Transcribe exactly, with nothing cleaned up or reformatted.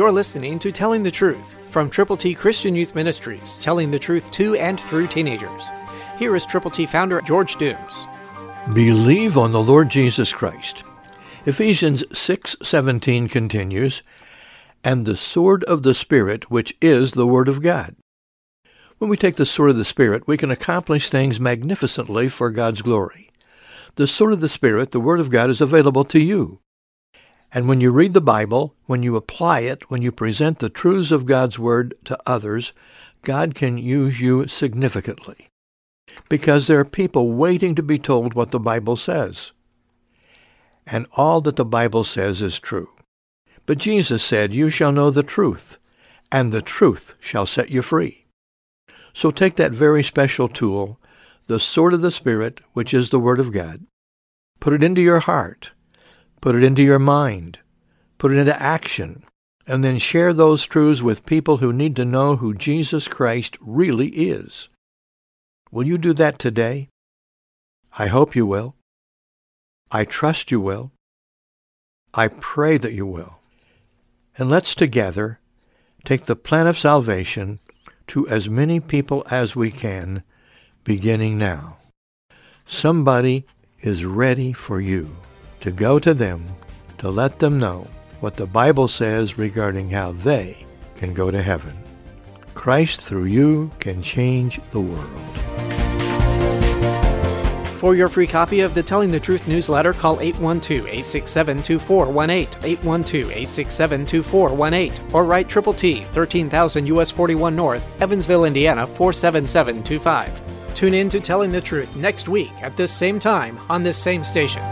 You're listening to Telling the Truth from Triple T Christian Youth Ministries, telling the truth to and through teenagers. Here is Triple T founder George Dooms. Believe on the Lord Jesus Christ. Ephesians six seventeen continues, and the sword of the Spirit, which is the Word of God. When we take the sword of the Spirit, we can accomplish things magnificently for God's glory. The sword of the Spirit, the Word of God, is available to you. And when you read the Bible, when you apply it, when you present the truths of God's Word to others, God can use you significantly, because there are people waiting to be told what the Bible says. And all that the Bible says is true. But Jesus said, you shall know the truth, and the truth shall set you free. So take that very special tool, the sword of the Spirit, which is the Word of God, put it into your heart, put it into your mind, put it into action, and then share those truths with people who need to know who Jesus Christ really is. Will you do that today? I hope you will. I trust you will. I pray that you will. And let's together take the plan of salvation to as many people as we can, beginning now. Somebody is ready for you to go to them, to let them know what the Bible says regarding how they can go to heaven. Christ through you can change the world. For your free copy of the Telling the Truth newsletter, call eight one two, eight six seven, two four one eight, eight one two, eight six seven, two four one eight, or write Triple T, thirteen thousand U S forty-one North, Evansville, Indiana, four seven seven two five. Tune in to Telling the Truth next week at this same time on this same station.